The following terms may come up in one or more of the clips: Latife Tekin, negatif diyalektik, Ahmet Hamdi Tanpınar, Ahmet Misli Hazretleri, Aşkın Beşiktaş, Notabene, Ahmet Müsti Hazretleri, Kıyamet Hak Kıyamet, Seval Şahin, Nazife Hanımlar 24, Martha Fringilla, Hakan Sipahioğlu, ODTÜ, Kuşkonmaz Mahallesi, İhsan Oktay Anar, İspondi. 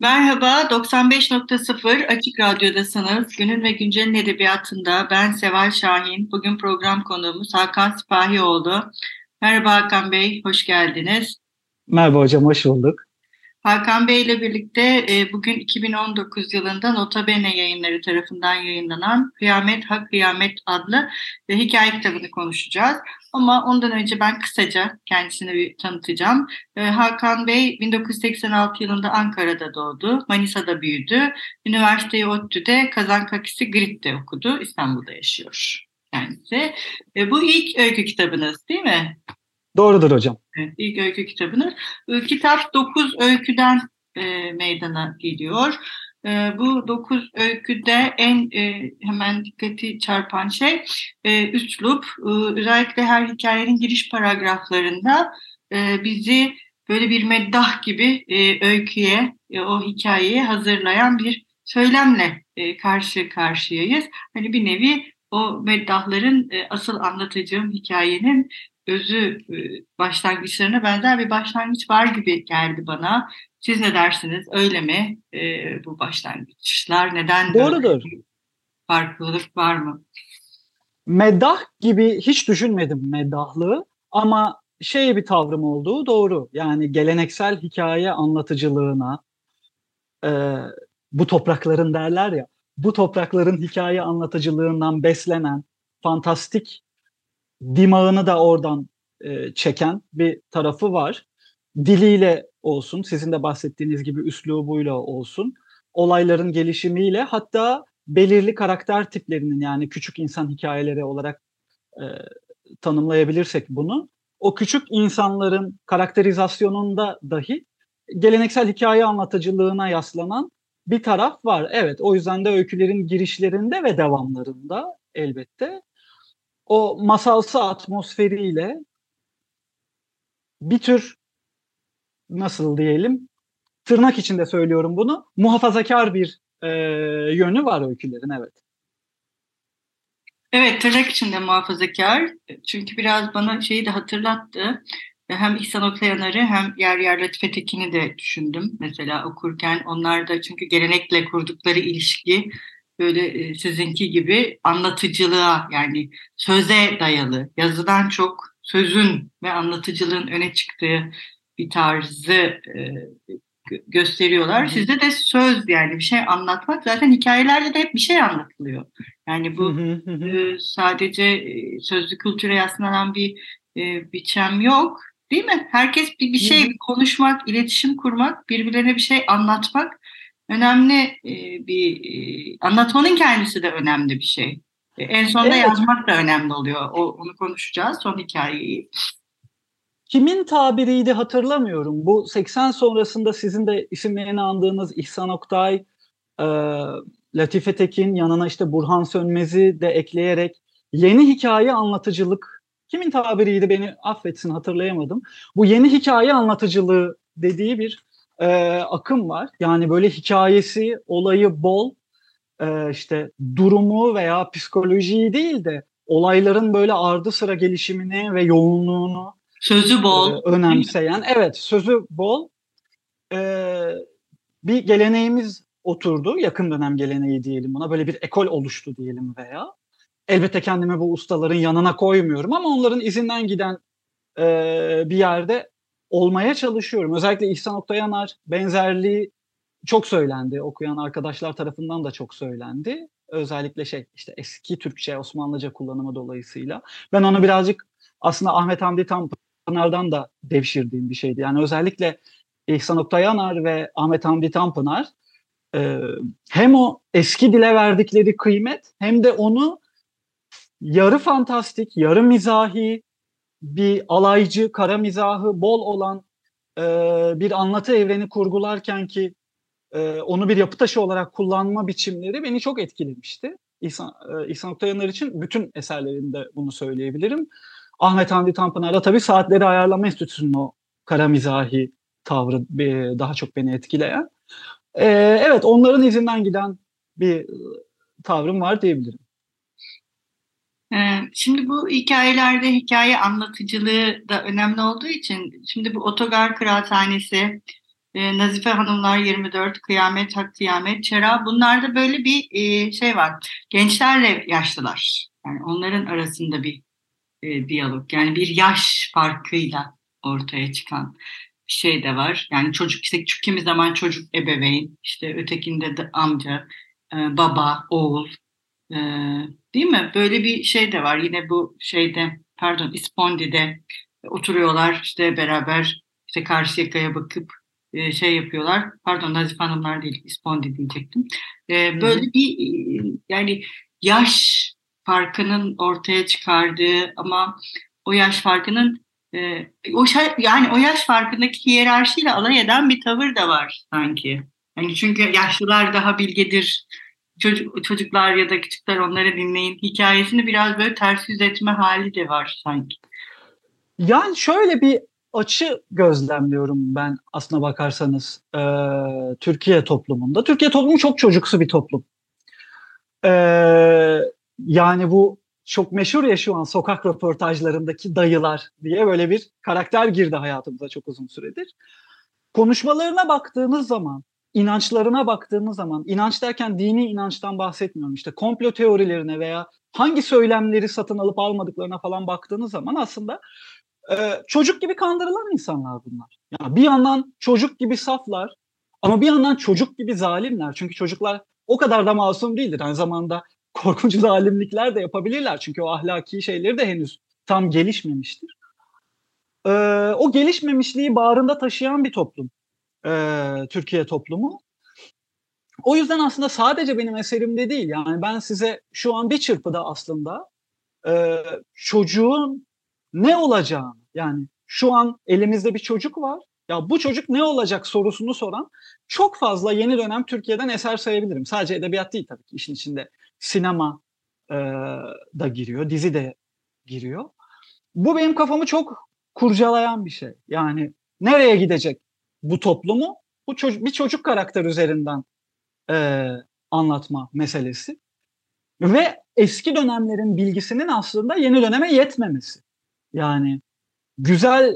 Merhaba, 95.0 Açık Radyo'dasınız. Günün ve Güncel'in edebiyatında ben Seval Şahin. Bugün program konuğumuz Hakan Sipahioğlu. Merhaba Hakan Bey, hoş geldiniz. Merhaba hocam, hoş bulduk. Hakan Bey ile birlikte bugün 2019 yılında Notabene yayınları tarafından yayınlanan Kıyamet Hak Kıyamet adlı hikaye kitabını konuşacağız. Ama ondan önce ben kısaca kendisini bir tanıtacağım. Hakan Bey 1986 yılında Ankara'da doğdu, Manisa'da büyüdü. Üniversiteyi ODTÜ'de, Kazankakisi Girit'te okudu. İstanbul'da yaşıyor kendisi. Bu ilk öykü kitabınız değil mi? Doğrudur hocam. Evet, ilk öykü kitabınız. Kitap 9 öyküden meydana geliyor. Bu 9 öyküde en hemen dikkati çarpan şey üslup. Özellikle her hikayenin giriş paragraflarında bizi böyle bir meddah gibi öyküye, o hikayeye hazırlayan bir söylemle karşı karşıyayız. Hani bir nevi o meddahların asıl anlatacağım hikayenin özü başlangıçlarına benzer bir başlangıç var gibi geldi bana. Siz ne dersiniz? Öyle mi? Bu başlangıçlar neden? Doğrudur. Farklılık var mı? Meddah gibi hiç düşünmedim meddahlığı ama bir tavrım olduğu doğru. Yani geleneksel hikaye anlatıcılığına bu toprakların derler ya, bu toprakların hikaye anlatıcılığından beslenen fantastik dimağını da oradan çeken bir tarafı var. Diliyle olsun, sizin de bahsettiğiniz gibi üslubuyla olsun, olayların gelişimiyle, hatta belirli karakter tiplerinin, yani küçük insan hikayeleri olarak tanımlayabilirsek bunu, o küçük insanların karakterizasyonunda dahi geleneksel hikaye anlatıcılığına yaslanan bir taraf var. Evet, o yüzden de öykülerin girişlerinde ve devamlarında elbette o masalsı atmosferiyle bir tür, nasıl diyelim, tırnak içinde söylüyorum bunu, muhafazakar bir yönü var öykülerin, evet. Evet, tırnak içinde muhafazakar, çünkü biraz bana şeyi de hatırlattı. Hem İhsan Oktay Anar'ı hem yer yer Latife Tekin'i de düşündüm mesela okurken. Onlar da çünkü gelenekle kurdukları ilişki böyle sizinki gibi anlatıcılığa, yani söze dayalı, yazıdan çok sözün ve anlatıcılığın öne çıktığı bir tarzı gösteriyorlar. Sizde de söz, yani bir şey anlatmak, zaten hikayelerde de hep bir şey anlatılıyor. Yani bu sadece sözlü kültüre yaslanan bir biçim yok değil mi? Herkes bir şey konuşmak, iletişim kurmak, birbirlerine bir şey anlatmak. Önemli bir anlatmanın kendisi de önemli bir şey. En sonunda evet, yazmak da önemli oluyor. Onu konuşacağız, son hikayeyi. Kimin tabiriydi hatırlamıyorum. Bu 80 sonrasında sizin de isimlerini andığınız İhsan Oktay, Latife Tekin, yanına Burhan Sönmez'i de ekleyerek yeni hikaye anlatıcılık, kimin tabiriydi beni affetsin hatırlayamadım. Bu yeni hikaye anlatıcılığı dediği bir akım var. Yani böyle hikayesi, olayı bol, durumu veya psikolojiyi değil de olayların böyle ardı sıra gelişimini ve yoğunluğunu, sözü bol önemseyen, evet, sözü bol bir geleneğimiz oturdu. Yakın dönem geleneği diyelim buna, böyle bir ekol oluştu diyelim veya. Elbette kendimi bu ustaların yanına koymuyorum ama onların izinden giden bir yerde olmaya çalışıyorum. Özellikle İhsan Oktay Anar benzerliği çok söylendi. Okuyan arkadaşlar tarafından da çok söylendi. Özellikle eski Türkçe, Osmanlıca kullanımı dolayısıyla. Ben onu birazcık aslında Ahmet Hamdi Tanpınar'dan da devşirdiğim bir şeydi. Yani özellikle İhsan Oktay Anar ve Ahmet Hamdi Tanpınar hem o eski dile verdikleri kıymet hem de onu yarı fantastik, yarı mizahi, bir alaycı, kara mizahı bol olan bir anlatı evreni kurgularken ki onu bir yapı taşı olarak kullanma biçimleri beni çok etkilemişti. İhsan Oktay Anar için bütün eserlerinde bunu söyleyebilirim. Ahmet Hamdi Tanpınar'da tabii Saatleri Ayarlama Enstitüsü'nün o kara mizahi tavrı daha çok beni etkileyen. Evet, onların izinden giden bir tavrım var diyebilirim. Şimdi bu hikayelerde hikaye anlatıcılığı da önemli olduğu için şimdi bu Otogar Kıraathanesi, Nazife Hanımlar 24, Kıyamet Hak Kıyamet, Çera, bunlarda böyle bir şey var. Gençlerle yaşlılar. Yani onların arasında bir diyalog. Yani bir yaş farkıyla ortaya çıkan bir şey de var. Yani çocuk işte kimi zaman çocuk ebeveyn, işte ötekinde de amca, baba, oğul. Değil mi? Böyle bir şey de var. Yine bu şeyde, pardon, İspondi'de oturuyorlar işte beraber, işte Karşıyaka'ya bakıp şey yapıyorlar. Pardon, Nazife Hanımlar değil, İspondi diyecektim. Böyle bir yani yaş farkının ortaya çıkardığı ama o yaş farkının yani o yaş farkındaki hiyerarşiyle alay eden bir tavır da var sanki. Yani çünkü yaşlılar daha bilgedir. Çocuklar ya da küçükler onları dinleyin hikayesini biraz böyle ters yüz etme hali de var sanki. Yani şöyle bir açı gözlemliyorum ben aslına bakarsanız Türkiye toplumunda. Türkiye toplumu çok çocuksu bir toplum. Yani bu çok meşhur ya şu an sokak röportajlarındaki dayılar diye böyle bir karakter girdi hayatımıza çok uzun süredir. Konuşmalarına baktığınız zaman, inançlarına baktığımız zaman, inanç derken dini inançtan bahsetmiyorum, işte komplo teorilerine veya hangi söylemleri satın alıp almadıklarına falan baktığınız zaman aslında çocuk gibi kandırılan insanlar bunlar. Yani bir yandan çocuk gibi saflar ama bir yandan çocuk gibi zalimler. Çünkü çocuklar o kadar da masum değildir. Aynı zamanda korkunç zalimlikler de yapabilirler. Çünkü o ahlaki şeyleri de henüz tam gelişmemiştir. O gelişmemişliği bağrında taşıyan bir toplum Türkiye toplumu. O yüzden aslında sadece benim eserimde değil, yani ben size şu an bir çırpıda aslında çocuğun ne olacağını, yani şu an elimizde bir çocuk var, ya bu çocuk ne olacak sorusunu soran çok fazla yeni dönem Türkiye'den eser sayabilirim. Sadece edebiyat değil tabii ki, işin içinde sinema da giriyor, dizi de giriyor. Bu benim kafamı çok kurcalayan bir şey. Yani nereye gidecek bu toplumu bir çocuk karakter üzerinden anlatma meselesi ve eski dönemlerin bilgisinin aslında yeni döneme yetmemesi. Yani güzel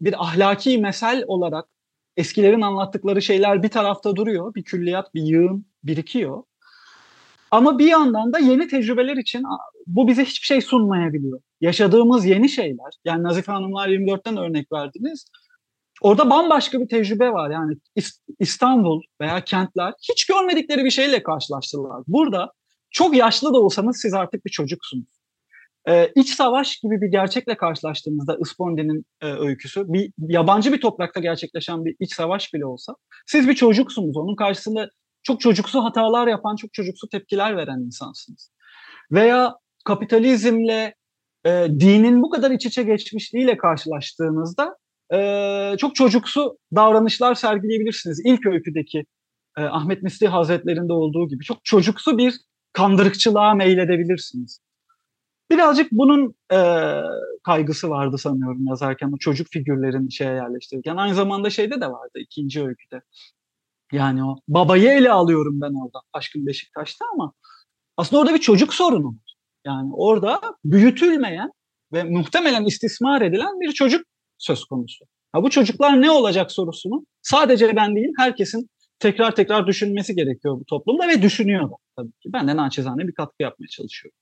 bir ahlaki mesel olarak eskilerin anlattıkları şeyler bir tarafta duruyor, bir külliyat, bir yığın birikiyor. Ama bir yandan da yeni tecrübeler için bu bize hiçbir şey sunmayabiliyor. Yaşadığımız yeni şeyler, yani Nazife Hanımlar 24'ten örnek verdiniz. Orada bambaşka bir tecrübe var. Yani İstanbul veya kentler hiç görmedikleri bir şeyle karşılaştılar. Burada çok yaşlı da olsanız siz artık bir çocuksunuz. İç savaş gibi bir gerçekle karşılaştığınızda İspondi'nin öyküsü, bir yabancı bir toprakta gerçekleşen bir iç savaş bile olsa siz bir çocuksunuz. Onun karşısında çok çocuksu hatalar yapan, çok çocuksu tepkiler veren insansınız. Veya kapitalizmle dinin bu kadar iç içe geçmişliğiyle karşılaştığınızda çok çocuksu davranışlar sergileyebilirsiniz. İlk öyküdeki Ahmet Misli Hazretleri'nde olduğu gibi çok çocuksu bir kandırıkçılığa meyledebilirsiniz. Birazcık bunun kaygısı vardı sanıyorum yazarken, o çocuk figürlerini şeye yerleştirirken. Aynı zamanda şeyde de vardı, ikinci öyküde. Yani o babayı ele alıyorum ben orada, Aşkın Beşiktaş'ta, ama aslında orada bir çocuk sorunu var. Yani orada büyütülmeyen ve muhtemelen istismar edilen bir çocuk söz konusu. Ha, bu çocuklar ne olacak sorusunu sadece ben değil, herkesin tekrar tekrar düşünmesi gerekiyor bu toplumda ve düşünüyor tabii ki. Ben de naçizane bir katkı yapmaya çalışıyorum.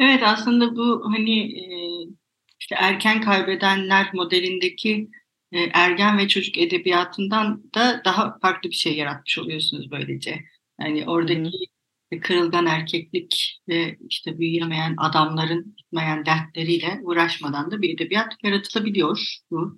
Evet, aslında bu hani işte erken kaybedenler modelindeki ergen ve çocuk edebiyatından da daha farklı bir şey yaratmış oluyorsunuz böylece. Yani oradaki kırılgan erkeklik ve işte büyüyemeyen adamların bitmeyen dertleriyle uğraşmadan da bir edebiyat yaratılabiliyor. Bu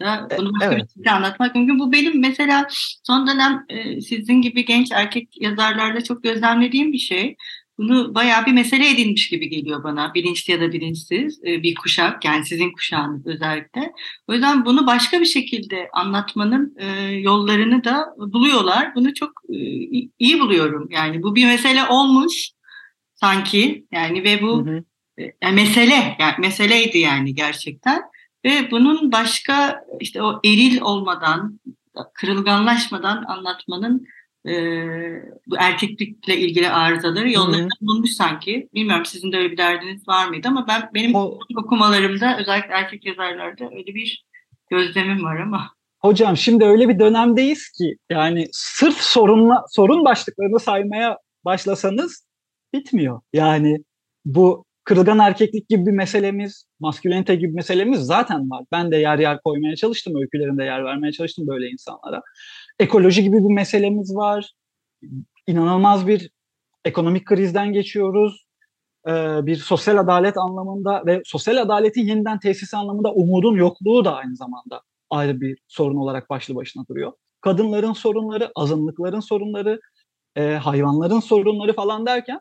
da bunu başka bir şekilde anlatmak mümkün. Bu benim mesela son dönem sizin gibi genç erkek yazarlarda çok gözlemlediğim bir şey. bunu bayağı bir mesele edinmiş gibi geliyor bana, bilinçli ya da bilinçsiz bir kuşak, yani sizin kuşağınız özellikle. O yüzden bunu başka bir şekilde anlatmanın yollarını da buluyorlar. Bunu çok iyi buluyorum. Yani bu bir mesele olmuş sanki, yani ve bu meseleydi yani gerçekten. Ve bunun başka işte o eril olmadan, kırılganlaşmadan anlatmanın bu erkeklikle ilgili arızaları yollarında bulunmuş sanki. Bilmiyorum sizin de öyle bir derdiniz var mıydı ama benim okumalarımda özellikle erkek yazarlarda öyle bir gözlemim var ama. Hocam şimdi öyle bir dönemdeyiz ki yani sırf sorun başlıklarını saymaya başlasanız bitmiyor. Yani bu kırılgan erkeklik gibi bir meselemiz, maskülenite gibi bir meselemiz zaten var. Ben de yer yer koymaya çalıştım, öykülerimde yer vermeye çalıştım böyle insanlara. Ekoloji gibi bir meselemiz var. İnanılmaz bir ekonomik krizden geçiyoruz. Bir sosyal adalet anlamında ve sosyal adaletin yeniden tesisi anlamında umudun yokluğu da aynı zamanda ayrı bir sorun olarak başlı başına duruyor. Kadınların sorunları, azınlıkların sorunları, hayvanların sorunları falan derken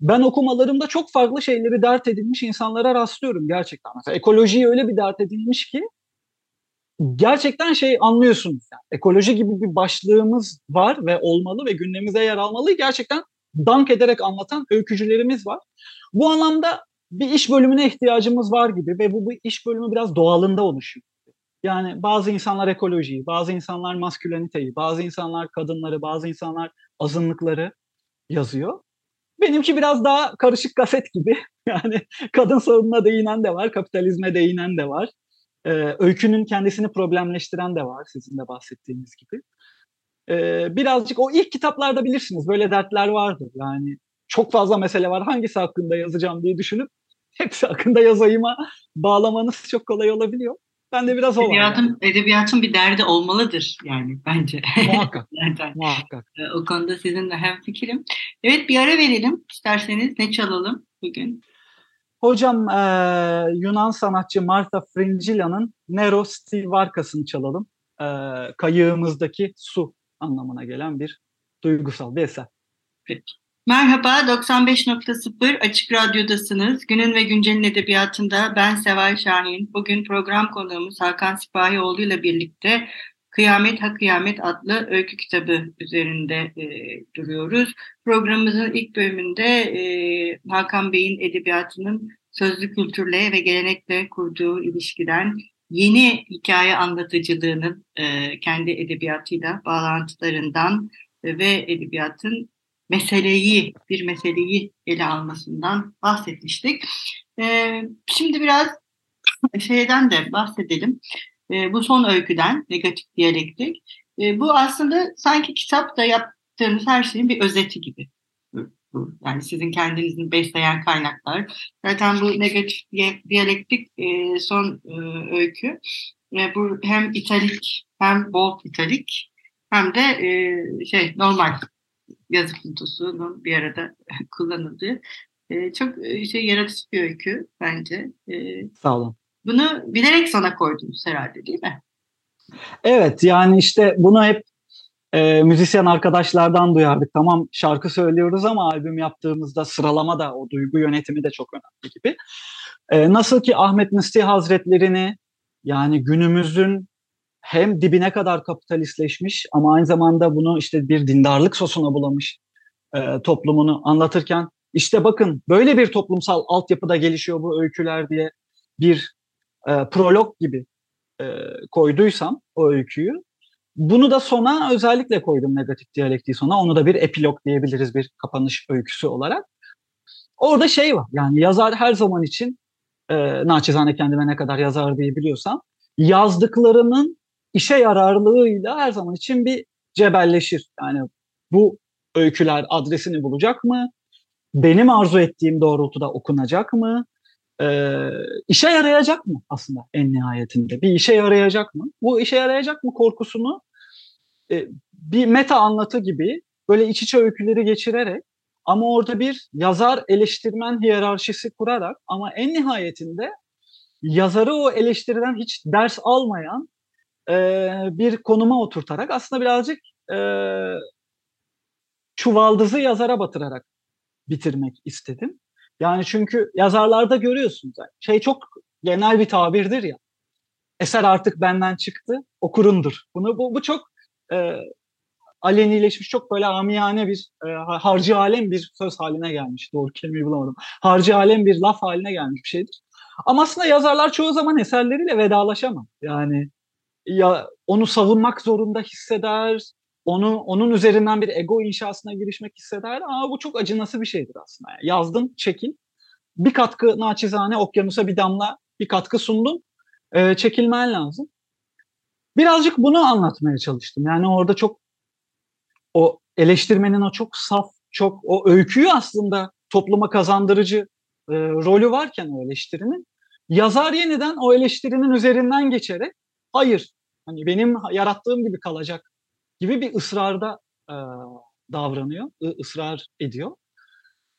ben okumalarımda çok farklı şeyleri dert edinmiş insanlara rastlıyorum gerçekten. Mesela ekolojiyi öyle bir dert edinmiş ki gerçekten anlıyorsunuz. Yani ekoloji gibi bir başlığımız var ve olmalı ve gündemimize yer almalı. Gerçekten dank ederek anlatan öykücülerimiz var. Bu anlamda bir iş bölümüne ihtiyacımız var gibi ve bu iş bölümü biraz doğalında oluşuyor. Yani bazı insanlar ekolojiyi, bazı insanlar masküleniteyi, bazı insanlar kadınları, bazı insanlar azınlıkları yazıyor. Benimki biraz daha karışık kaset gibi. Yani kadın sorununa değinen de var, kapitalizme değinen de var. Öykünün kendisini problemleştiren de var sizin de bahsettiğiniz gibi. Birazcık o ilk kitaplarda bilirsiniz böyle dertler vardır. Yani çok fazla mesele var, hangisi hakkında yazacağım diye düşünüp hepsi hakkında yazayıma bağlamanız çok kolay olabiliyor. Ben de biraz o var. Edebiyatın bir derdi olmalıdır yani bence. Muhakkak. Muhakkak. O konuda sizinle hemfikirim. Evet, bir ara verelim isterseniz, ne çalalım bugün? Hocam Yunan sanatçı Martha Fringilla'nın Nero Stil Varkası'nı çalalım. Kayığımızdaki su anlamına gelen bir duygusal bir eser. Peki. Merhaba, 95.0 Açık Radyo'dasınız. Günün ve Güncel'in edebiyatında ben Seval Şahin. Bugün program konuğumuz Hakan Sipahioğlu ile birlikte Kıyamet Hak Kıyamet adlı öykü kitabı üzerinde duruyoruz. Programımızın ilk bölümünde Hakan Bey'in edebiyatının sözlü kültürle ve gelenekle kurduğu ilişkiden yeni hikaye anlatıcılığının kendi edebiyatıyla bağlantılarından ve edebiyatın bir meseleyi ele almasından bahsetmiştik. Şimdi biraz şeyden de bahsedelim. Bu son öyküden, negatif diyalektik. Bu aslında sanki kitapta yaptığınız her şeyin bir özeti gibi. Yani sizin kendinizin besleyen kaynaklar. Zaten bu negatif diyalektik son öykü. Bu hem italik, hem bold italik, hem de normal yazı puntosunun bir arada kullanıldığı. Çok yaratıcı bir öykü bence. Sağ olun. Bunu bilerek sana koydunuz herhalde, değil mi? Evet, yani bunu hep müzisyen arkadaşlardan duyardık. Tamam, şarkı söylüyoruz ama albüm yaptığımızda sıralama da, o duygu yönetimi de çok önemli gibi. Nasıl ki Ahmet Müsti Hazretleri'ni, yani günümüzün hem dibine kadar kapitalistleşmiş ama aynı zamanda bunu bir dindarlık sosuna bulamış toplumunu anlatırken bakın böyle bir toplumsal altyapıda gelişiyor bu öyküler diye bir prolog gibi koyduysam o öyküyü, bunu da sona özellikle koydum, negatif diyalektiği sona. Onu da bir epilog diyebiliriz, bir kapanış öyküsü olarak. Orada var, yani yazar her zaman için naçizane kendime ne kadar yazar diyebiliyorsam yazdıklarının işe yararlığıyla her zaman için bir cebelleşir. Yani bu öyküler adresini bulacak mı? Benim arzu ettiğim doğrultuda okunacak mı? İşe yarayacak mı aslında en nihayetinde? Bir işe yarayacak mı? Bu işe yarayacak mı korkusunu bir meta anlatı gibi böyle iç içe öyküleri geçirerek ama orada bir yazar eleştirmen hiyerarşisi kurarak ama en nihayetinde yazarı o eleştiriden hiç ders almayan bir konuma oturtarak aslında birazcık çuvaldızı yazara batırarak bitirmek istedim. Yani çünkü yazarlarda görüyorsunuz. Şey çok genel bir tabirdir ya. Eser artık benden çıktı, okurundur. Bunu bu çok alenileşmiş, çok böyle amiyane bir harcı alem bir söz haline gelmiş. Doğru kelimeyi bulamadım. Harcı alem bir laf haline gelmiş bir şeydir. Ama aslında yazarlar çoğu zaman eserleriyle vedalaşamaz. Yani ya onu savunmak zorunda hisseder, onun üzerinden bir ego inşasına girişmek hisseder. Ama bu çok acınası bir şeydir aslında. Yani yazdın, çekil. Bir katkı naçizane okyanusa bir damla, bir katkı sundun. Çekilmen lazım. Birazcık bunu anlatmaya çalıştım. Yani orada çok o eleştirmenin o çok saf, çok o öyküyü aslında topluma kazandırıcı rolü varken o eleştirinin, yazar yeniden o eleştirinin üzerinden geçerek hayır, hani benim yarattığım gibi kalacak gibi bir ısrarda davranıyor, ısrar ediyor.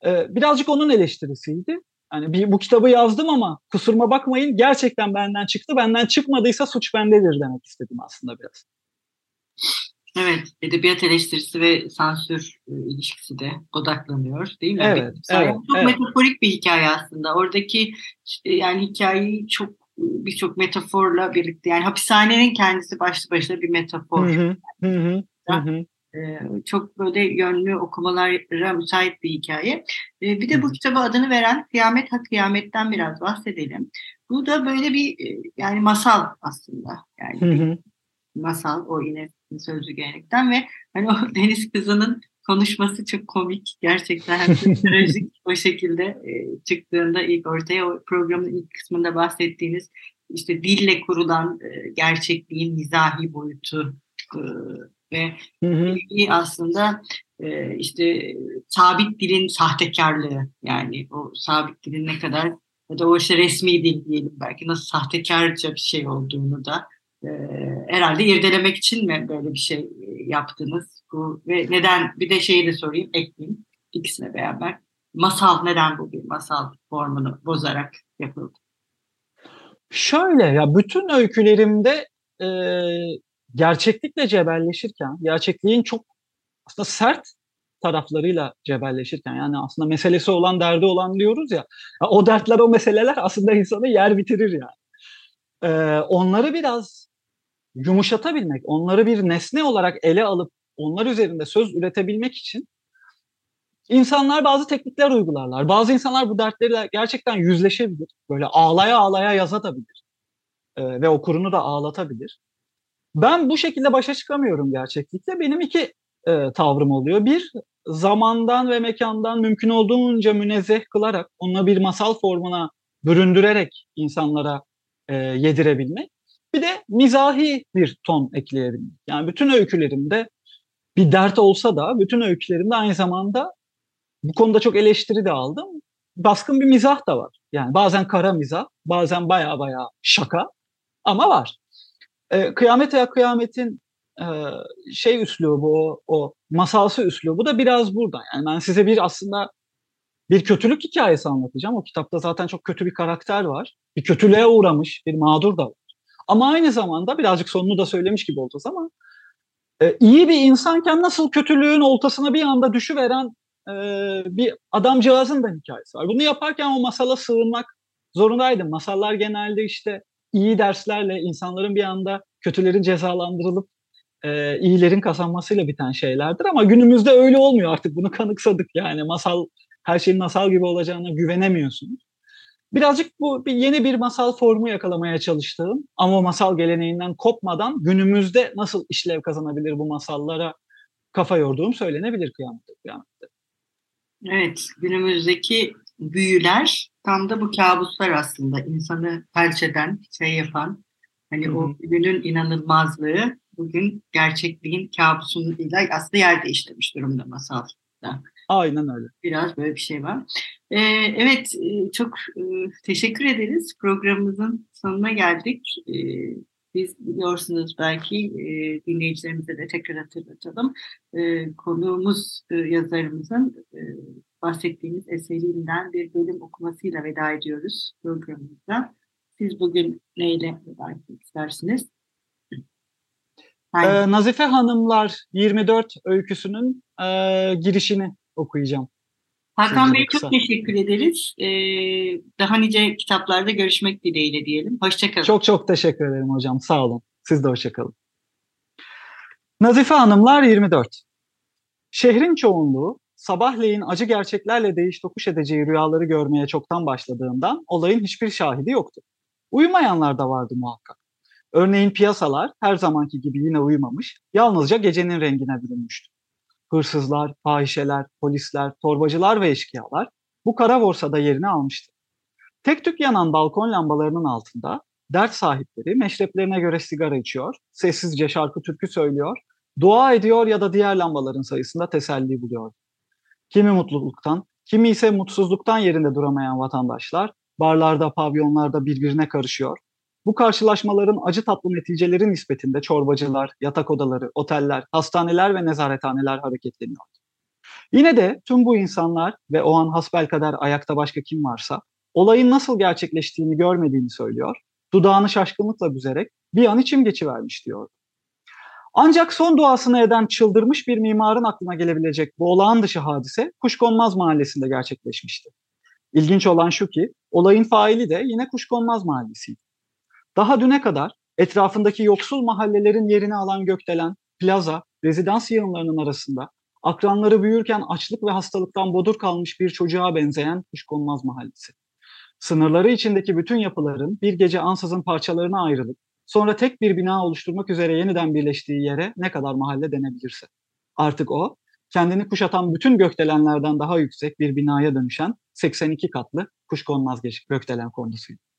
Birazcık onun eleştirisiydi. Yani bu kitabı yazdım ama kusuruma bakmayın, gerçekten benden çıktı. Benden çıkmadıysa suç bendedir demek istedim aslında biraz. Evet, edebiyat eleştirisi ve sansür ilişkisi de odaklanıyor değil mi? Evet, evet, çok evet. Metaforik bir hikaye aslında. Oradaki yani hikayeyi birçok metaforla birlikte, yani hapishanenin kendisi başlı başına bir metafor. Hı hı. Çok böyle yönlü okumalara müsait bir hikaye. Bir de bu kitaba adını veren Kıyamet Hak Kıyamet'ten biraz bahsedelim. Bu da böyle bir yani masal aslında. Yani masal, o yine sözlü gelenekten ve hani o deniz kızının konuşması çok komik. Gerçekten trajik o şekilde çıktığında ilk ortaya, o programın ilk kısmında bahsettiğiniz işte dille kurulan gerçekliğin mizahi boyutu ve aslında işte sabit dilin sahtekarlığı, yani o sabit dilin ne kadar ya da o işte resmi dil diyelim belki nasıl sahtekarca bir şey olduğunu da herhalde irdelemek için mi böyle bir şey yaptınız? Bu ve neden, bir de şeyi de sorayım, ekleyeyim ikisine beraber. Masal neden bu bir masal formunu bozarak yapıldı? Şöyle ya, bütün öykülerimde gerçeklikle cebelleşirken, gerçekliğin çok aslında sert taraflarıyla cebelleşirken, yani aslında meselesi olan, derdi olan diyoruz ya, o dertler, o meseleler aslında insanı yer bitirir yani. Onları biraz yumuşatabilmek, onları bir nesne olarak ele alıp onlar üzerinde söz üretebilmek için insanlar bazı teknikler uygularlar. Bazı insanlar bu dertleriyle gerçekten yüzleşebilir. Böyle ağlaya ağlaya yazabilir. Ve okurunu da ağlatabilir. Ben bu şekilde başa çıkamıyorum gerçeklikle. Benim iki tavrım oluyor. Bir, zamandan ve mekandan mümkün olduğunca münezzeh kılarak, onunla bir masal formuna büründürerek insanlara yedirebilmek. Bir de mizahi bir ton ekleyebilmek. Yani bütün öykülerimde bir dert olsa da, bütün öykülerimde aynı zamanda bu konuda çok eleştiri de aldım. Baskın bir mizah da var. Yani bazen kara mizah, bazen baya baya şaka ama var. Kıyamet ya Kıyamet'in şey üslubu, o masalsı üslubu da biraz burada. Yani ben size bir kötülük hikayesi anlatacağım. O kitapta zaten çok kötü bir karakter var. Bir kötülüğe uğramış bir mağdur da var. Ama aynı zamanda birazcık sonunu da söylemiş gibi olacağız ama iyi bir insanken nasıl kötülüğün oltasına bir anda düşüveren bir adamcağızın da hikayesi var. Bunu yaparken o masala sığınmak zorundaydım. Masallar genelde işte iyi derslerle, insanların bir anda kötülerin cezalandırılıp iyilerin kazanmasıyla biten şeylerdir. Ama günümüzde öyle olmuyor artık. Bunu kanıksadık yani. Her şeyin masal gibi olacağına güvenemiyorsunuz. Birazcık bu yeni bir masal formu yakalamaya çalıştığım ama o masal geleneğinden kopmadan günümüzde nasıl işlev kazanabilir bu masallara kafa yorduğum söylenebilir Kıyamet'te. Evet, günümüzdeki büyüler tam da bu kabuslar aslında. İnsanı felç eden, şey yapan, hani o günün inanılmazlığı bugün gerçekliğin kabusuyla aslında yer değiştirmiş durumda masalda. Aynen öyle. Biraz böyle bir şey var. Evet, çok teşekkür ederiz. Programımızın sonuna geldik. Biz biliyorsunuz belki, dinleyicilerimize de tekrar hatırlatalım. Konuğumuz yazarımızın bahsettiğimiz eserinden bir bölüm okumasıyla veda ediyoruz programımıza. Siz bugün neyle veda etmek istersiniz? Nazife Hanımlar 24 öyküsünün girişini okuyacağım. Hakan Bey çok teşekkür ederiz. Daha nice kitaplarda görüşmek dileğiyle diyelim. Hoşçakalın. Çok çok teşekkür ederim hocam. Sağ olun. Siz de hoşçakalın. Nazife Hanımlar 24. Şehrin çoğunluğu sabahleyin acı gerçeklerle değiş tokuş edeceği rüyaları görmeye çoktan başladığından olayın hiçbir şahidi yoktu. Uyumayanlar da vardı muhakkak. Örneğin piyasalar her zamanki gibi yine uyumamış, yalnızca gecenin rengine bürünmüştü. Hırsızlar, fahişeler, polisler, torbacılar ve eşkıyalar bu kara borsada yerini almıştı. Tek tük yanan balkon lambalarının altında dert sahipleri meşreplerine göre sigara içiyor, sessizce şarkı türkü söylüyor, dua ediyor ya da diğer lambaların sayısında teselli buluyor. Kimi mutluluktan, kimi ise mutsuzluktan yerinde duramayan vatandaşlar barlarda, pavyonlarda birbirine karışıyor. Bu karşılaşmaların acı tatlı neticeleri nispetinde çorbacılar, yatak odaları, oteller, hastaneler ve nezarethaneler hareketleniyor. Yine de tüm bu insanlar ve o an hasbelkader ayakta başka kim varsa olayın nasıl gerçekleştiğini görmediğini söylüyor, dudağını şaşkınlıkla büzerek bir an içim geçivermiş diyordu. Ancak son duasını eden çıldırmış bir mimarın aklına gelebilecek bu olağan dışı hadise Kuşkonmaz Mahallesi'nde gerçekleşmişti. İlginç olan şu ki olayın faili de yine Kuşkonmaz Mahallesi'ydi. Daha düne kadar etrafındaki yoksul mahallelerin yerini alan gökdelen, plaza, rezidans yığınlarının arasında akranları büyürken açlık ve hastalıktan bodur kalmış bir çocuğa benzeyen Kuşkonmaz Mahallesi. Sınırları içindeki bütün yapıların bir gece ansızın parçalarına ayrılıp sonra tek bir bina oluşturmak üzere yeniden birleştiği yere ne kadar mahalle denebilirse. Artık o, kendini kuşatan bütün gökdelenlerden daha yüksek bir binaya dönüşen 82 katlı Kuşkonmaz Gökdelen Kondusu'ydu.